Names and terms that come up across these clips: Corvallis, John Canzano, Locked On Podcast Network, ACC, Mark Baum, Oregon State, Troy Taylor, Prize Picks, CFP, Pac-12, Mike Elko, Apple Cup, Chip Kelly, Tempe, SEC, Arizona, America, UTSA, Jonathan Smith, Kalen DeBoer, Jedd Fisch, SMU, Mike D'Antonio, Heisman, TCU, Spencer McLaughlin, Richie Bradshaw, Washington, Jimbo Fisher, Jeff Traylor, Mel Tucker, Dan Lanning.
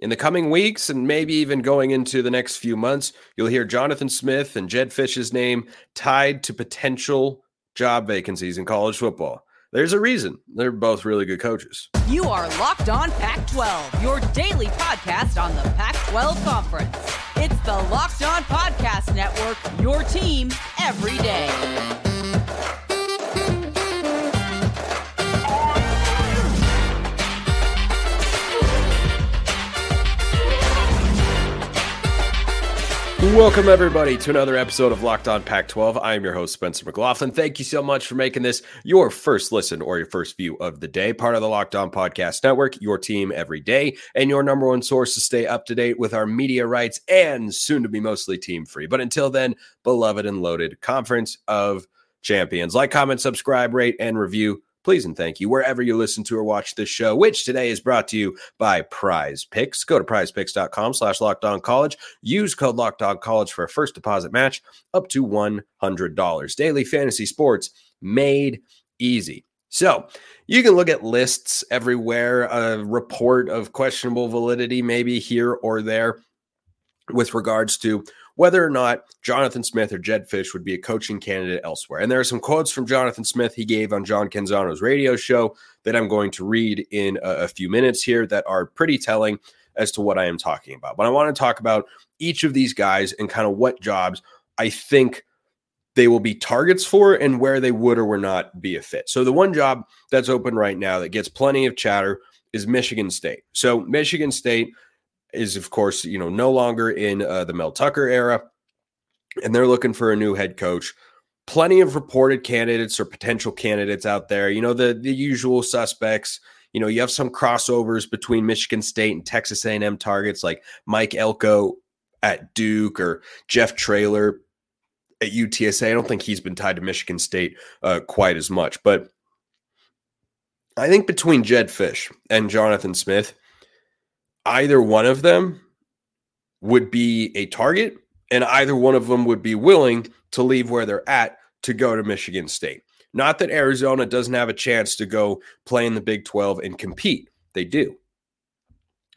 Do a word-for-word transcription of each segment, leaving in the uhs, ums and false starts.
In the coming weeks and maybe even going into the next few months, you'll hear Jonathan Smith and Jedd Fisch's name tied to potential job vacancies in college football. There's a reason. They're both really good coaches. You are Locked On Pac twelve, your daily podcast on the Pac twelve Conference. It's the Locked On Podcast Network, your team every day. Welcome, everybody, to another episode of Locked On Pac twelve. I am your host, Spencer McLaughlin. Thank you so much for making this your first listen or your first view of the day. Part of the Locked On Podcast Network, your team every day, and your number one source to stay up to date with our media rights and soon to be mostly team free. But until then, beloved and loaded Conference of Champions. Like, comment, subscribe, rate, and review. Please and thank you wherever you listen to or watch this show, which today is brought to you by Prize Picks. Go to prizepicks.com slash LockedOnCollege. Use code LockedOnCollege for a first deposit match up to one hundred dollars. Daily fantasy sports made easy. So you can look at lists everywhere, a report of questionable validity maybe here or there with regards to whether or not Jonathan Smith or Jedd Fisch would be a coaching candidate elsewhere. And there are some quotes from Jonathan Smith he gave on John Canzano's radio show that I'm going to read in a, a few minutes here that are pretty telling as to what I am talking about. But I want to talk about each of these guys and kind of what jobs I think they will be targets for and where they would or would not be a fit. So the one job that's open right now that gets plenty of chatter is Michigan State. So Michigan State is, of course, you know, no longer in uh, the Mel Tucker era, and they're looking for a new head coach. Plenty of reported candidates or potential candidates out there. You know, the the usual suspects. You know, you have some crossovers between Michigan State and Texas A and M targets like Mike Elko at Duke or Jeff Traylor at U T S A. I don't think he's been tied to Michigan State uh, quite as much, but I think between Jedd Fisch and Jonathan Smith, either one of them would be a target, and either one of them would be willing to leave where they're at to go to Michigan State. Not that Arizona doesn't have a chance to go play in the Big twelve and compete. They do.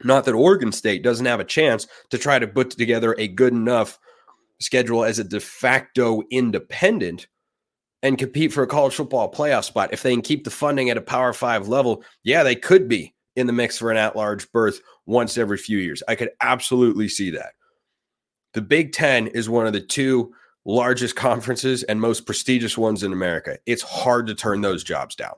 Not that Oregon State doesn't have a chance to try to put together a good enough schedule as a de facto independent and compete for a college football playoff spot. If they can keep the funding at a Power Five level, yeah, they could be in the mix for an at-large berth once every few years. I could absolutely see that. The Big Ten is one of the two largest conferences and most prestigious ones in America. It's hard to turn those jobs down.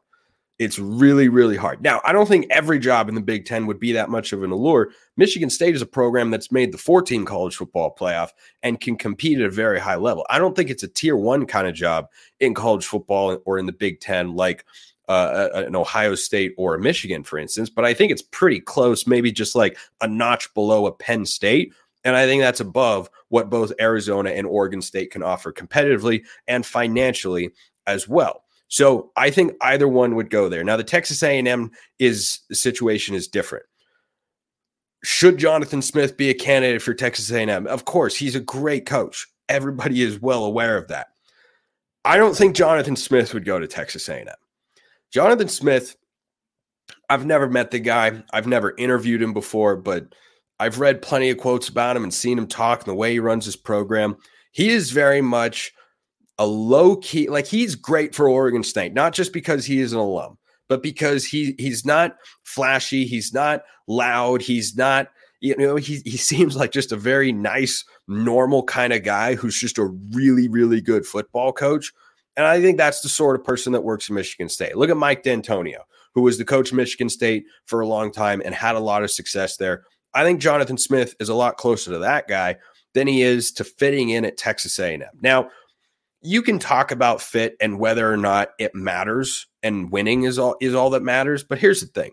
It's really, really hard. Now, I don't think every job in the Big Ten would be that much of an allure. Michigan State is a program that's made the four-team college football playoff and can compete at a very high level. I don't think it's a tier one kind of job in college football or in the Big Ten like Uh, an Ohio State or a Michigan, for instance, but I think it's pretty close, maybe just like a notch below a Penn State. And I think that's above what both Arizona and Oregon State can offer competitively and financially as well. So I think either one would go there. Now, the Texas A and M is situation is different. Should Jonathan Smith be a candidate for Texas A and M? Of course, he's a great coach. Everybody is well aware of that. I don't think Jonathan Smith would go to Texas A and M. Jonathan Smith, I've never met the guy. I've never interviewed him before, but I've read plenty of quotes about him and seen him talk and the way he runs his program. He is very much a low-key, like he's great for Oregon State, not just because he is an alum, but because he he's not flashy, he's not loud, he's not, you know, he he seems like just a very nice, normal kind of guy who's just a really, really good football coach. And I think that's the sort of person that works in Michigan State. Look at Mike D'Antonio, who was the coach of Michigan State for a long time and had a lot of success there. I think Jonathan Smith is a lot closer to that guy than he is to fitting in at Texas A and M. Now, you can talk about fit and whether or not it matters, and winning is all is all that matters. But here's the thing.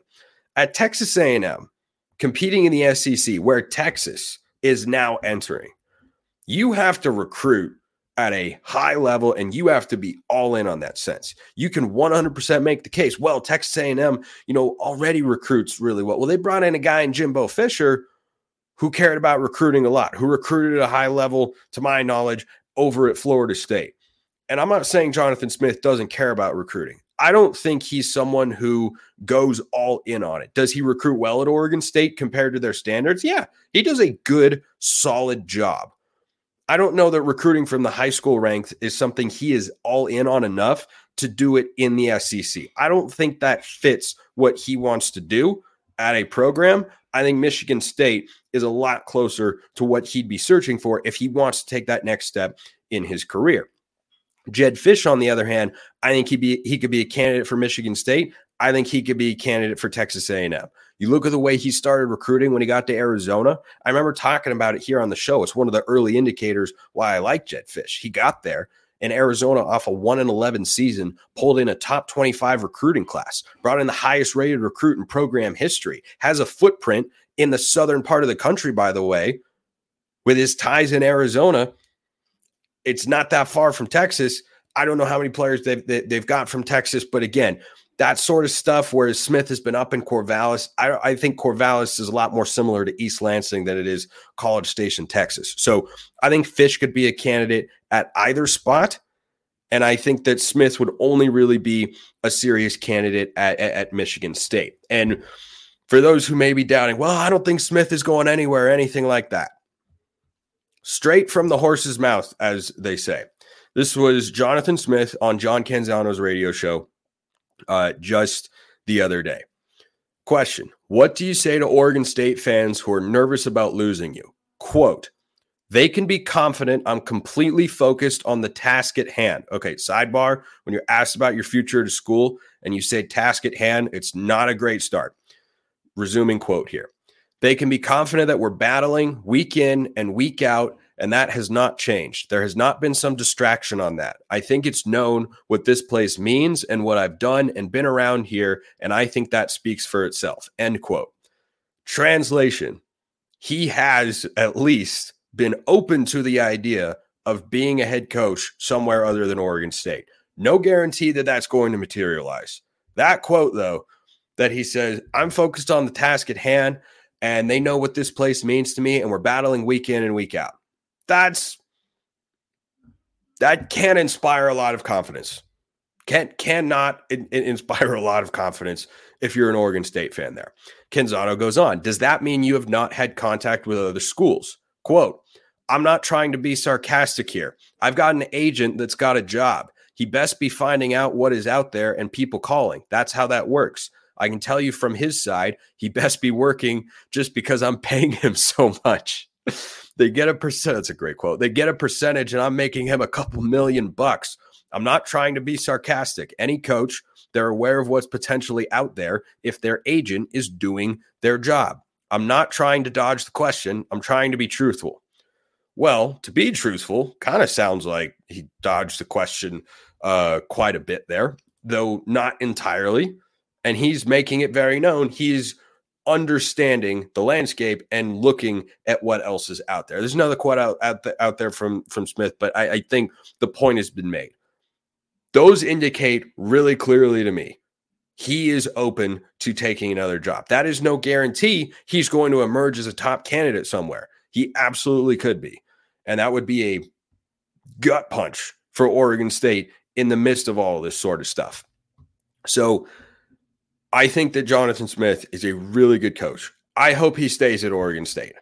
At Texas A and M, competing in the S E C, where Texas is now entering, you have to recruit at a high level, and you have to be all in on that sense. You can one hundred percent make the case, well, Texas A and M, you know, already recruits really well. Well, they brought in a guy in Jimbo Fisher who cared about recruiting a lot, who recruited at a high level, to my knowledge, over at Florida State. And I'm not saying Jonathan Smith doesn't care about recruiting. I don't think he's someone who goes all in on it. Does he recruit well at Oregon State compared to their standards? Yeah, he does a good, solid job. I don't know that recruiting from the high school ranks is something he is all in on enough to do it in the S E C. I don't think that fits what he wants to do at a program. I think Michigan State is a lot closer to what he'd be searching for if he wants to take that next step in his career. Jedd Fisch, on the other hand, I think he'd be, he could be a candidate for Michigan State. I think he could be a candidate for Texas A and M. You look at the way he started recruiting when he got to Arizona. I remember talking about it here on the show. It's one of the early indicators why I like Jedd Fisch. He got there, and Arizona, off a one and eleven season, pulled in a top twenty-five recruiting class, brought in the highest-rated recruit in program history, has a footprint in the southern part of the country, by the way, with his ties in Arizona. It's not that far from Texas. I don't know how many players they've, they've got from Texas, but again, that sort of stuff, whereas Smith has been up in Corvallis. I, I think Corvallis is a lot more similar to East Lansing than it is College Station, Texas. So I think Fish could be a candidate at either spot, and I think that Smith would only really be a serious candidate at, at, at Michigan State. And for those who may be doubting, well, I don't think Smith is going anywhere or anything like that. Straight from the horse's mouth, as they say. This was Jonathan Smith on John Canzano's radio show Uh, just the other day. Question: what do you say to Oregon State fans who are nervous about losing you? Quote, they can be confident I'm completely focused on the task at hand. Okay, sidebar, when you're asked about your future to school and you say task at hand, it's not a great start. Resuming quote here. They can be confident that we're battling week in and week out, and that has not changed. There has not been some distraction on that. I think it's known what this place means and what I've done and been around here, and I think that speaks for itself. End quote. Translation: he has at least been open to the idea of being a head coach somewhere other than Oregon State. No guarantee that that's going to materialize. That quote, though, that he says, I'm focused on the task at hand, and they know what this place means to me, and we're battling week in and week out. That's that can inspire a lot of confidence. Can cannot in, in inspire a lot of confidence if you're an Oregon State fan there. Canzano goes on. Does that mean you have not had contact with other schools? Quote, I'm not trying to be sarcastic here. I've got an agent that's got a job. He best be finding out what is out there and people calling. That's how that works. I can tell you from his side, he best be working just because I'm paying him so much. They get a percent. That's a great quote. They get a percentage, and I'm making him a couple million bucks. I'm not trying to be sarcastic. Any coach, they're aware of what's potentially out there if their agent is doing their job. I'm not trying to dodge the question. I'm trying to be truthful. Well, to be truthful kind of sounds like he dodged the question uh, quite a bit there, though not entirely. And he's making it very known he's understanding the landscape and looking at what else is out there. There's another quote out, out, the, out there from, from Smith, but I, I think the point has been made. Those indicate really clearly to me he is open to taking another job. That is no guarantee he's going to emerge as a top candidate somewhere. He absolutely could be. And that would be a gut punch for Oregon State in the midst of all this sort of stuff. So I think that Jonathan Smith is a really good coach. I hope he stays at Oregon State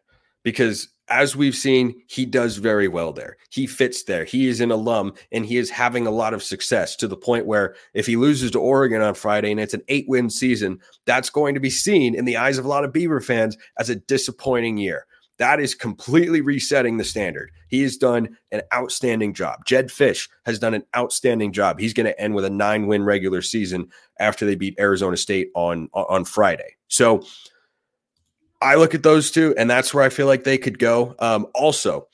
because, as we've seen, he does very well there. He fits there. He is an alum, and he is having a lot of success to the point where if he loses to Oregon on Friday and it's an eight-win season, that's going to be seen in the eyes of a lot of Beaver fans as a disappointing year. That is completely resetting the standard. He has done an outstanding job. Jedd Fisch has done an outstanding job. He's going to end with a nine-win regular season after they beat Arizona State on, on Friday. So I look at those two, and that's where I feel like they could go. Um, also,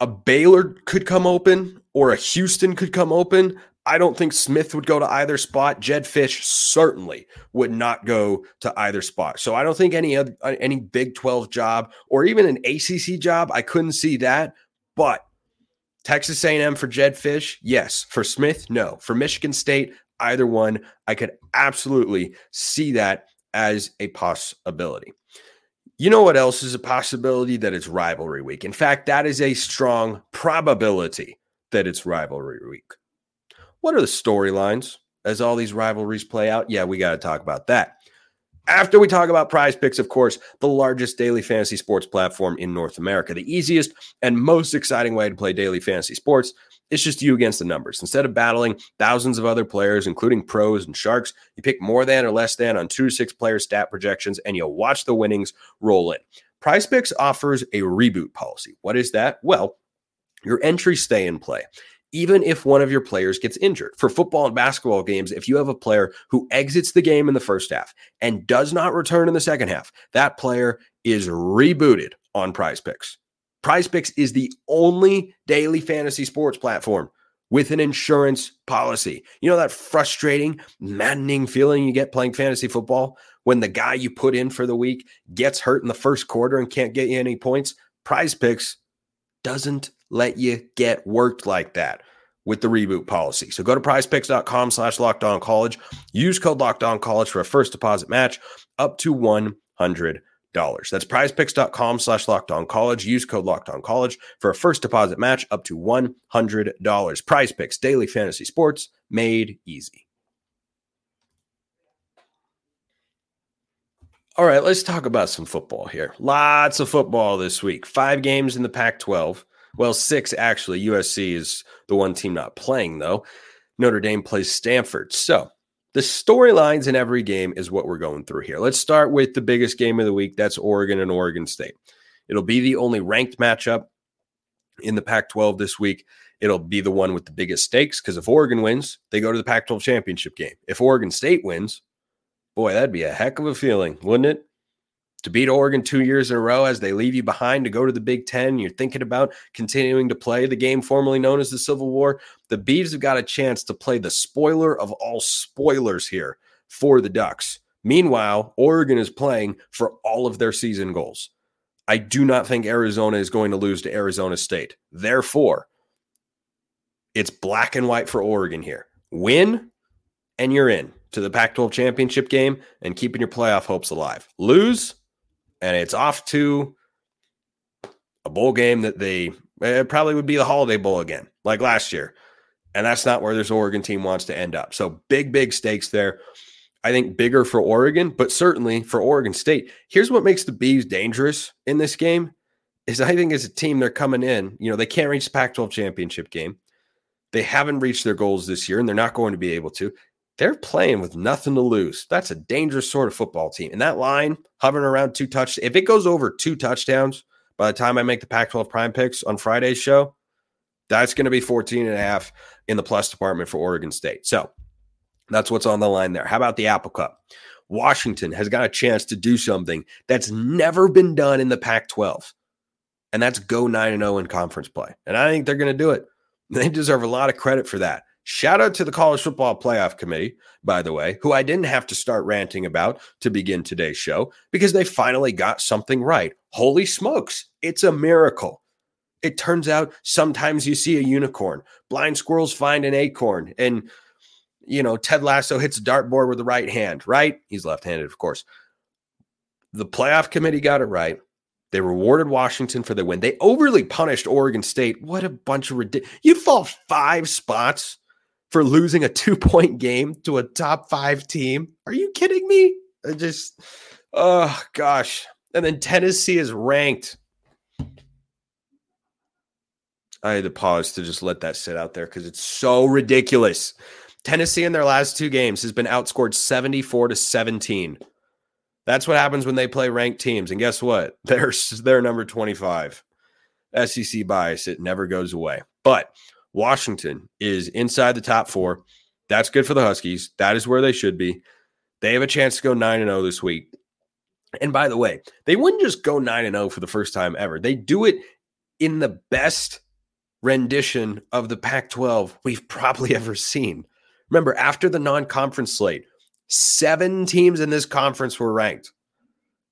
a Baylor could come open or a Houston could come open. I don't think Smith would go to either spot. Jedd Fisch certainly would not go to either spot. So I don't think any other, any Big twelve job or even an A C C job, I couldn't see that. But Texas A and M for Jedd Fisch, yes. For Smith, no. For Michigan State, either one, I could absolutely see that as a possibility. You know what else is a possibility? That it's rivalry week. In fact, that is a strong probability that it's rivalry week. What are the storylines? as all these rivalries play out? Yeah, we got to talk about that. After we talk about Prize Picks, of course, the largest daily fantasy sports platform in North America, the easiest and most exciting way to play daily fantasy sports. It's just you against the numbers. Instead of battling thousands of other players, including pros and sharks, you pick more than or less than on two to six player stat projections, and you watch the winnings roll in. Prize Picks offers a reboot policy. What is that? Well, your entries stay in play, even if one of your players gets injured. For football and basketball games, if you have a player who exits the game in the first half and does not return in the second half, that player is rebooted on Prize Picks. Prize Picks is the only daily fantasy sports platform with an insurance policy. You know that frustrating, maddening feeling you get playing fantasy football when the guy you put in for the week gets hurt in the first quarter and can't get you any points? Prize Picks doesn't let you get worked like that with the reboot policy. So go to prizepicks.com slash LockedOnCollege. Use code LockedOnCollege for a first deposit match up to one hundred dollars. That's prizepicks.com slash LockedOnCollege. Use code LockedOnCollege for a first deposit match up to one hundred dollars. Prize Picks, daily fantasy sports made easy. All right, let's talk about some football here. Lots of football this week. Five games in the Pac twelve. Well, six, actually. U S C is the one team not playing, though. Notre Dame plays Stanford. So the storylines in every game is what we're going through here. Let's start with the biggest game of the week. That's Oregon and Oregon State. It'll be the only ranked matchup in the Pac twelve this week. It'll be the one with the biggest stakes because if Oregon wins, they go to the Pac twelve championship game. If Oregon State wins, boy, that'd be a heck of a feeling, wouldn't it? To beat Oregon two years in a row as they leave you behind to go to the Big Ten, you're thinking about continuing to play the game formerly known as the Civil War. The Beavs have got a chance to play the spoiler of all spoilers here for the Ducks. Meanwhile, Oregon is playing for all of their season goals. I do not think Arizona is going to lose to Arizona State. Therefore, it's black and white for Oregon here. Win, and you're in to the Pac twelve championship game and keeping your playoff hopes alive. Lose, and it's off to a bowl game that they it probably would be the Holiday Bowl again, like last year. And that's not where this Oregon team wants to end up. So big, big stakes there. I think bigger for Oregon, but certainly for Oregon State. Here's what makes the Beavs dangerous in this game is I think as a team, they're coming in. You know, they can't reach the Pac twelve championship game. They haven't reached their goals this year, and they're not going to be able to. They're playing with nothing to lose. That's a dangerous sort of football team. And that line hovering around two touchdowns. If it goes over two touchdowns by the time I make the Pac twelve prime picks on Friday's show, that's going to be fourteen and a half in the plus department for Oregon State. So that's what's on the line there. How about the Apple Cup? Washington has got a chance to do something that's never been done in the Pac twelve. And that's go nine and oh in conference play. And I think they're going to do it. They deserve a lot of credit for that. Shout out to the College Football Playoff Committee, by the way, who I didn't have to start ranting about to begin today's show because they finally got something right. Holy smokes. It's a miracle. It turns out sometimes you see a unicorn. Blind squirrels find an acorn. And, you know, Ted Lasso hits a dartboard with the right hand, right? He's left-handed, of course. The Playoff Committee got it right. They rewarded Washington for the win. They overly punished Oregon State. What a bunch of ridiculous. You'd fall five spots for losing a two-point game to a top-five team. Are you kidding me? I just, oh, gosh. And then Tennessee is ranked. I had to pause to just let that sit out there because it's so ridiculous. Tennessee in their last two games has been outscored seventy-four to seventeen. That's what happens when they play ranked teams. And guess what? They're, they're number twenty-five. S E C bias, it never goes away. But Washington is inside the top four. That's good for the Huskies. That is where they should be. They have a chance to go nine and oh this week. And by the way, they wouldn't just go nine and oh for the first time ever. They do it in the best rendition of the Pac twelve we've probably ever seen. Remember, after the non-conference slate, seven teams in this conference were ranked.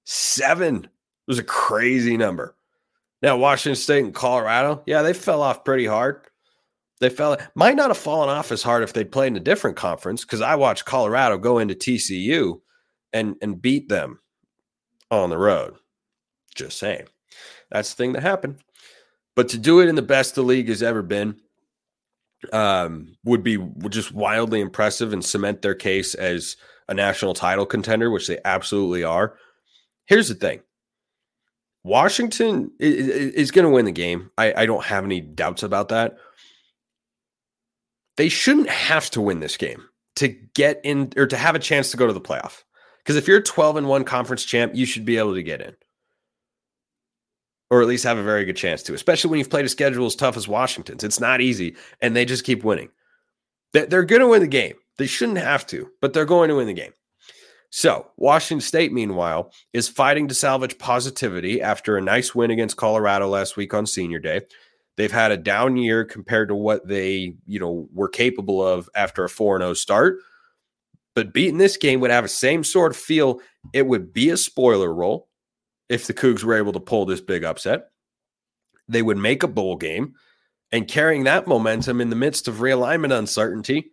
Seven. It was a crazy number. Now, Washington State and Colorado, yeah, they fell off pretty hard. They fell, might not have fallen off as hard if they played in a different conference because I watched Colorado go into T C U and, and beat them on the road. Just saying. That's the thing that happened. But to do it in the best the league has ever been, um, would be just wildly impressive and cement their case as a national title contender, which they absolutely are. Here's the thing. Washington is going to win the game. I, I don't have any doubts about that. They shouldn't have to win this game to get in or to have a chance to go to the playoff. Because if you're a twelve and one conference champ, you should be able to get in. Or at least have a very good chance to, especially when you've played a schedule as tough as Washington's. It's not easy, and they just keep winning. They're going to win the game. They shouldn't have to, but they're going to win the game. So Washington State, meanwhile, is fighting to salvage positivity after a nice win against Colorado last week on Senior Day. They've had a down year compared to what they, you know, were capable of after a four and oh start. But beating this game would have the same sort of feel. It would be a spoiler roll if the Cougs were able to pull this big upset. They would make a bowl game. And carrying that momentum in the midst of realignment uncertainty,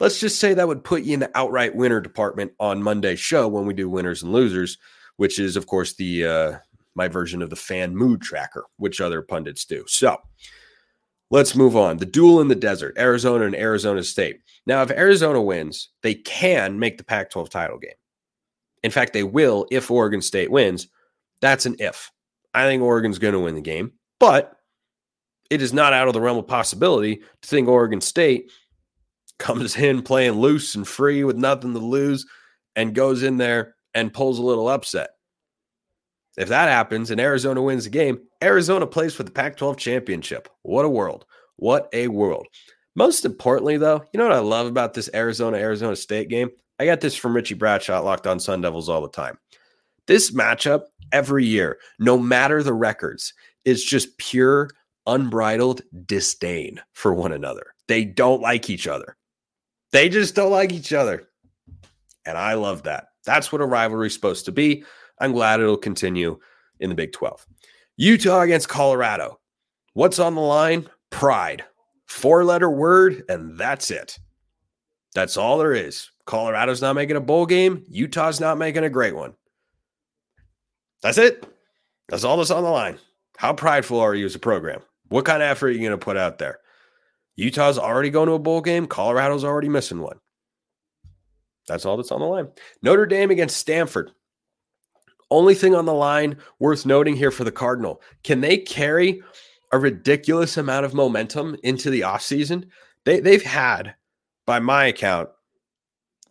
let's just say that would put you in the outright winner department on Monday's show when we do winners and losers, which is, of course, the uh, my version of the fan mood tracker, which other pundits do. So let's move on. The duel in the desert, Arizona and Arizona State. Now, if Arizona wins, they can make the Pac twelve title game. In fact, they will if Oregon State wins. That's an if. I think Oregon's going to win the game, but it is not out of the realm of possibility to think Oregon State comes in playing loose and free with nothing to lose and goes in there and pulls a little upset. If that happens and Arizona wins the game, Arizona plays for the Pac twelve championship. What a world. What a world. Most importantly, though, you know what I love about this Arizona-Arizona State game? I got this from Richie Bradshaw, Locked On Sun Devils, all the time. This matchup every year, no matter the records, is just pure, unbridled disdain for one another. They don't like each other. They just don't like each other. And I love that. That's what a rivalry is supposed to be. I'm glad it'll continue in the Big twelve. Utah against Colorado. What's on the line? Pride. Four-letter word, and that's it. That's all there is. Colorado's not making a bowl game. Utah's not making a great one. That's it. That's all that's on the line. How prideful are you as a program? What kind of effort are you going to put out there? Utah's already going to a bowl game. Colorado's already missing one. That's all that's on the line. Notre Dame against Stanford. Only thing on the line worth noting here for the Cardinal. Can they carry a ridiculous amount of momentum into the offseason? They, they've had, by my account,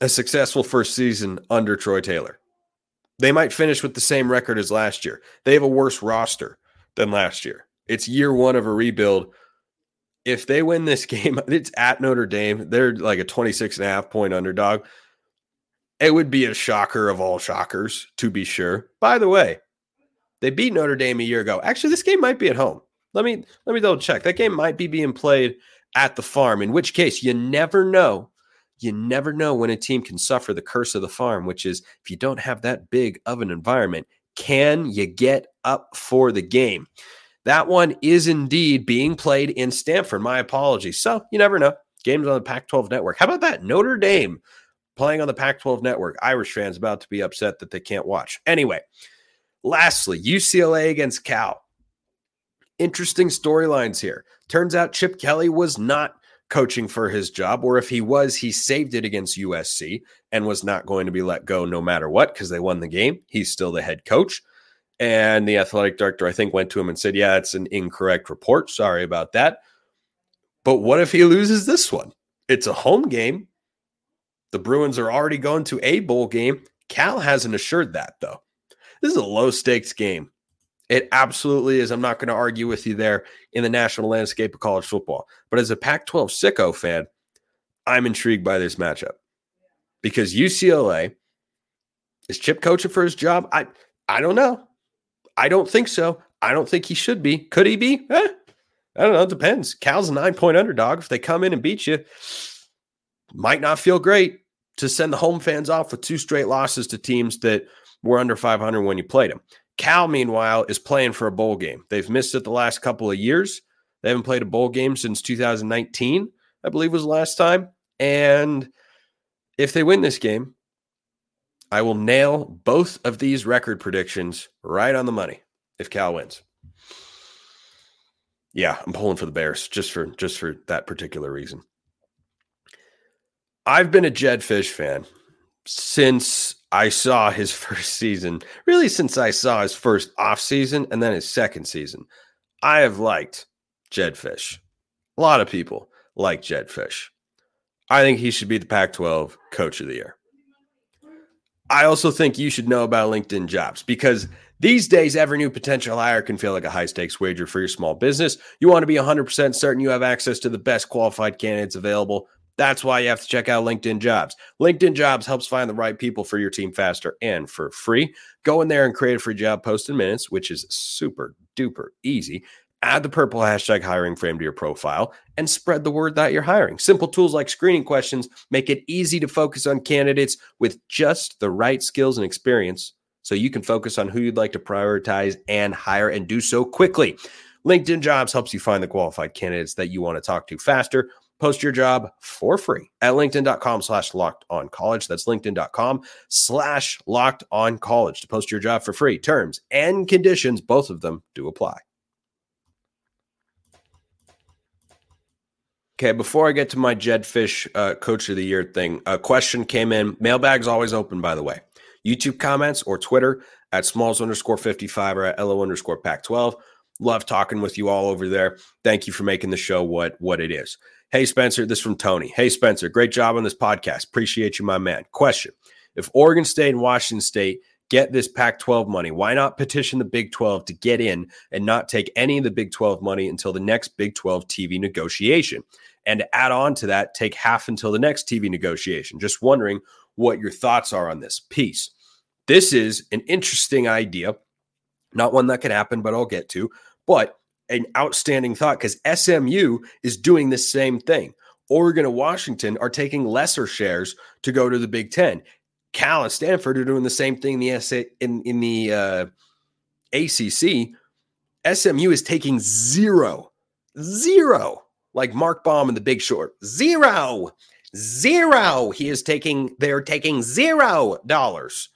a successful first season under Troy Taylor. They might finish with the same record as last year. They have a worse roster than last year. It's year one of a rebuild. If they win this game, it's at Notre Dame. They're like a twenty-six and a half point underdog. It would be a shocker of all shockers, to be sure. By the way, they beat Notre Dame a year ago. Actually, this game might be at home. Let me let me double check. That game might be being played at the Farm, in which case you never know. You never know when a team can suffer the curse of the Farm, which is if you don't have that big of an environment, can you get up for the game? That one is indeed being played in Stanford. My apologies. So you never know. Games on the Pac twelve network. How about that? Notre Dame playing on the Pac twelve network. Irish fans about to be upset that they can't watch. Anyway, lastly, U C L A against Cal. Interesting storylines here. Turns out Chip Kelly was not coaching for his job, or if he was, he saved it against U S C and was not going to be let go no matter what because they won the game. He's still the head coach. And the athletic director, I think, went to him and said, yeah, it's an incorrect report. Sorry about that. But what if he loses this one? It's a home game. The Bruins are already going to a bowl game. Cal hasn't assured that, though. This is a low-stakes game. It absolutely is. I'm not going to argue with you there in the national landscape of college football. But as a Pac twelve sicko fan, I'm intrigued by this matchup. Because U C L A, is Chip coaching for his job? I I don't know. I don't think so. I don't think he should be. Could he be? Eh, I don't know. It depends. Cal's a nine-point underdog. If they come in and beat you, might not feel great to send the home fans off with two straight losses to teams that were under five hundred when you played them. Cal, meanwhile, is playing for a bowl game. They've missed it the last couple of years. They haven't played a bowl game since two thousand nineteen, I believe was the last time. And if they win this game, I will nail both of these record predictions right on the money if Cal wins. Yeah, I'm pulling for the Bears just for just for that particular reason. I've been a Jedd Fisch fan since I saw his first season, really since I saw his first offseason and then his second season. I have liked Jedd Fisch. A lot of people like Jedd Fisch. I think he should be the Pac twelve Coach of the Year. I also think you should know about LinkedIn Jobs, because these days, every new potential hire can feel like a high-stakes wager for your small business. You want to be one hundred percent certain you have access to the best qualified candidates available. That's why you have to check out LinkedIn Jobs. LinkedIn Jobs helps find the right people for your team faster and for free. Go in there and create a free job post in minutes, which is super-duper easy. Add the purple hashtag hiring frame to your profile and spread the word that you're hiring. Simple tools like screening questions make it easy to focus on candidates with just the right skills and experience, so you can focus on who you'd like to prioritize and hire, and do so quickly. LinkedIn Jobs helps you find the qualified candidates that you want to talk to faster. Post your job for free at linkedin.com slash locked on college. That's linkedin.com slash locked on college to post your job for free. Terms and conditions, both of them, do apply. Okay, before I get to my Jedd Fisch uh, Coach of the Year thing, a question came in. Mailbag's always open, by the way. YouTube comments or Twitter at smalls underscore 55 or at LO underscore Pac twelve. Love talking with you all over there. Thank you for making the show what, what it is. Hey, Spencer, this is from Tony. Hey, Spencer, great job on this podcast. Appreciate you, my man. Question: if Oregon State and Washington State get this Pac twelve money, why not petition the Big twelve to get in and not take any of the Big twelve money until the next Big twelve T V negotiation? And to add on to that, take half until the next T V negotiation. Just wondering what your thoughts are on this piece. This is an interesting idea. Not one that can happen, but I'll get to. But an outstanding thought, because S M U is doing the same thing. Oregon and Washington are taking lesser shares to go to the Big Ten. Cal and Stanford are doing the same thing in the, S A, in, in the uh, A C C. S M U is taking zero. Zero. Like Mark Baum in The Big Short. Zero. Zero. He is taking, they're taking zero dollars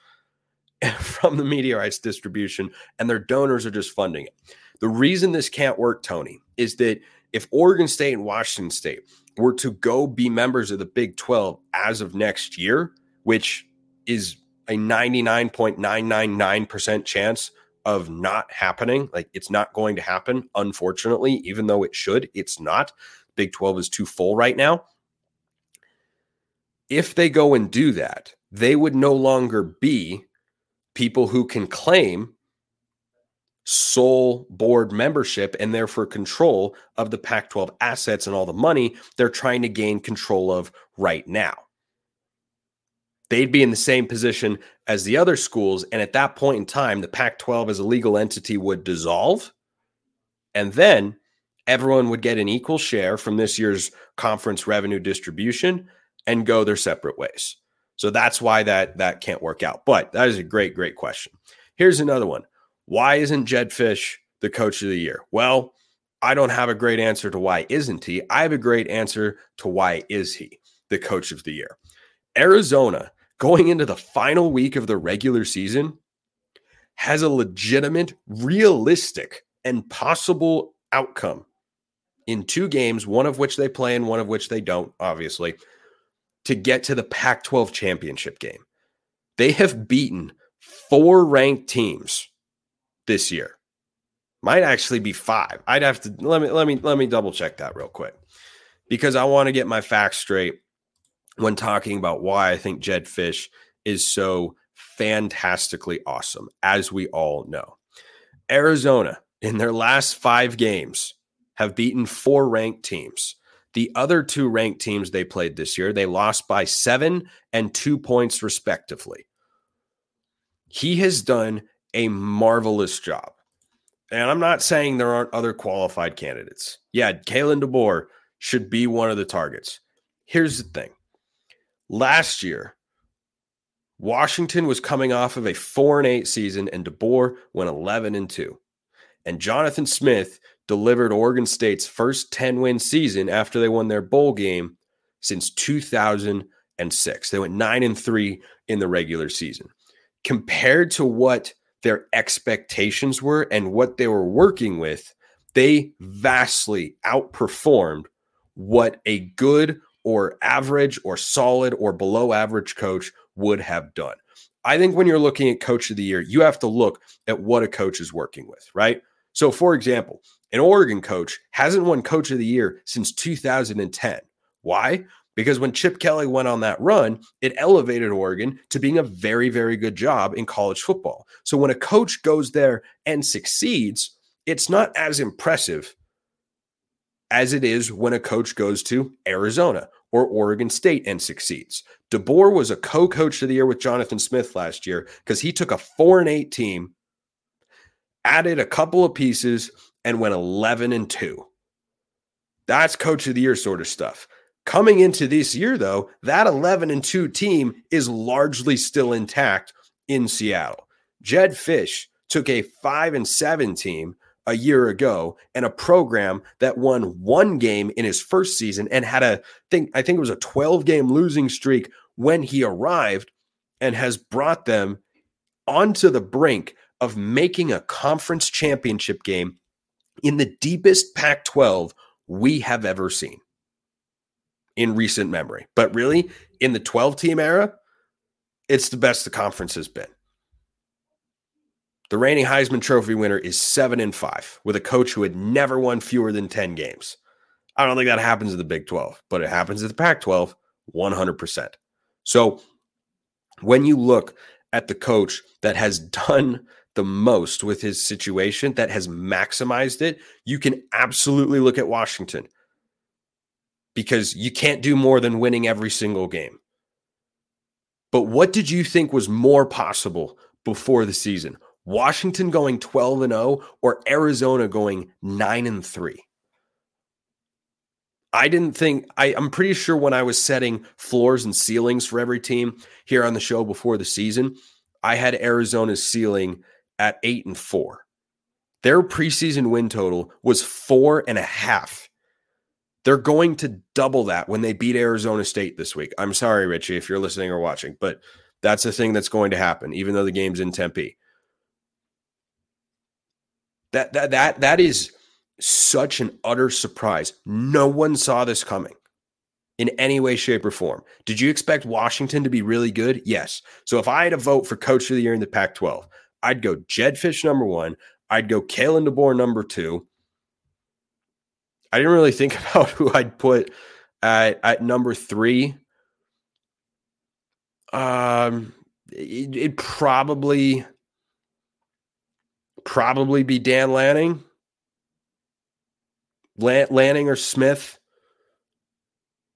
from the media rights distribution, and their donors are just funding it. The reason this can't work, Tony, is that if Oregon State and Washington State were to go be members of the Big twelve as of next year, which is a ninety-nine point nine nine nine percent chance of not happening, like it's not going to happen, unfortunately, even though it should, it's not. Big twelve is too full right now. If they go and do that, they would no longer be people who can claim sole board membership and therefore control of the Pac twelve assets and all the money they're trying to gain control of right now. They'd be in the same position as the other schools, and at that point in time, the Pac twelve as a legal entity would dissolve, and then everyone would get an equal share from this year's conference revenue distribution and go their separate ways. So that's why that, that can't work out. But that is a great, great question. Here's another one. Why isn't Jedd Fisch the Coach of the Year? Well, I don't have a great answer to why isn't he. I have a great answer to why is he the Coach of the Year. Arizona, going into the final week of the regular season, has a legitimate, realistic, and possible outcome in two games, one of which they play and one of which they don't, obviously, to get to the Pac twelve championship game. They have beaten four ranked teams this year. Might actually be five. I'd have to let me let me let me double check that real quick, because I want to get my facts straight when talking about why I think Jedd Fisch is so fantastically awesome, as we all know. Arizona, in their last five games, have beaten four ranked teams. The other two ranked teams they played this year, they lost by seven and two points respectively. He has done a marvelous job. And I'm not saying there aren't other qualified candidates. Yeah, Kalen DeBoer should be one of the targets. Here's the thing. Last year, Washington was coming off of a four and eight season, and DeBoer went eleven and two. And Jonathan Smith delivered Oregon State's first ten-win season after they won their bowl game since two thousand six. They went nine and three in the regular season. Compared to what their expectations were and what they were working with, they vastly outperformed what a good or average or solid or below average coach would have done. I think when you're looking at coach of the year, you have to look at what a coach is working with, right? So for example, an Oregon coach hasn't won coach of the year since two thousand ten. Why? Because when Chip Kelly went on that run, it elevated Oregon to being a very, very good job in college football. So when a coach goes there and succeeds, it's not as impressive as it is when a coach goes to Arizona or Oregon State and succeeds. DeBoer was a co-coach of the year with Jonathan Smith last year because he took a four and eight team, added a couple of pieces, and went eleven and two. That's coach of the year sort of stuff. Coming into this year, though, that eleven and two team is largely still intact in Seattle. Jedd Fisch took a five and seven team a year ago and a program that won one game in his first season and had a think I think it was a twelve game losing streak when he arrived, and has brought them onto the brink of making a conference championship game in the deepest Pac twelve we have ever seen in recent memory. But really, in the twelve team era, it's the best the conference has been. The reigning Heisman Trophy winner is seven and five with a coach who had never won fewer than ten games. I don't think that happens in the Big twelve, but it happens at the Pac twelve one hundred percent. So when you look at the coach that has done the most with his situation, that has maximized it, you can absolutely look at Washington, because you can't do more than winning every single game. But what did you think was more possible before the season? Washington going twelve and oh or Arizona going nine and three? I didn't think, I, I'm pretty sure when I was setting floors and ceilings for every team here on the show before the season, I had Arizona's ceiling at eight and four. Their preseason win total was four and a half. They're going to double that when they beat Arizona State this week. I'm sorry, Richie, if you're listening or watching, but that's a thing that's going to happen, even though the game's in Tempe. That that that that is such an utter surprise. No one saw this coming in any way, shape, or form. Did you expect Washington to be really good? Yes. So if I had a vote for coach of the year in the Pac twelve, I'd go Jedd Fisch number one. I'd go Kalen DeBoer number two. I didn't really think about who I'd put at, at number three. Um, it, it'd probably... Probably be Dan Lanning, Lan- Lanning or Smith.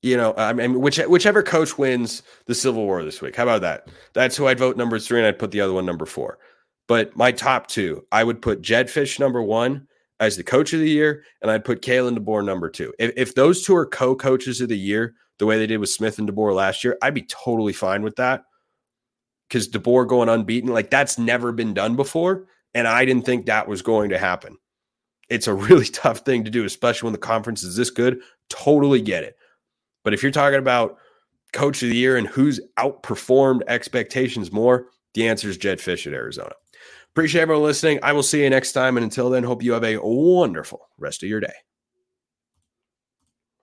You know, I mean, which, whichever coach wins the Civil War this week. How about that? That's who I'd vote number three, and I'd put the other one number four. But my top two, I would put Jedd Fisch number one as the coach of the year, and I'd put Kalen DeBoer number two. If, if those two are co-coaches of the year, the way they did with Smith and DeBoer last year, I'd be totally fine with that, because DeBoer going unbeaten, like that's never been done before. And I didn't think that was going to happen. It's a really tough thing to do, especially when the conference is this good. Totally get it. But if you're talking about coach of the year and who's outperformed expectations more, the answer is Jedd Fisch at Arizona. Appreciate everyone listening. I will see you next time. And until then, hope you have a wonderful rest of your day.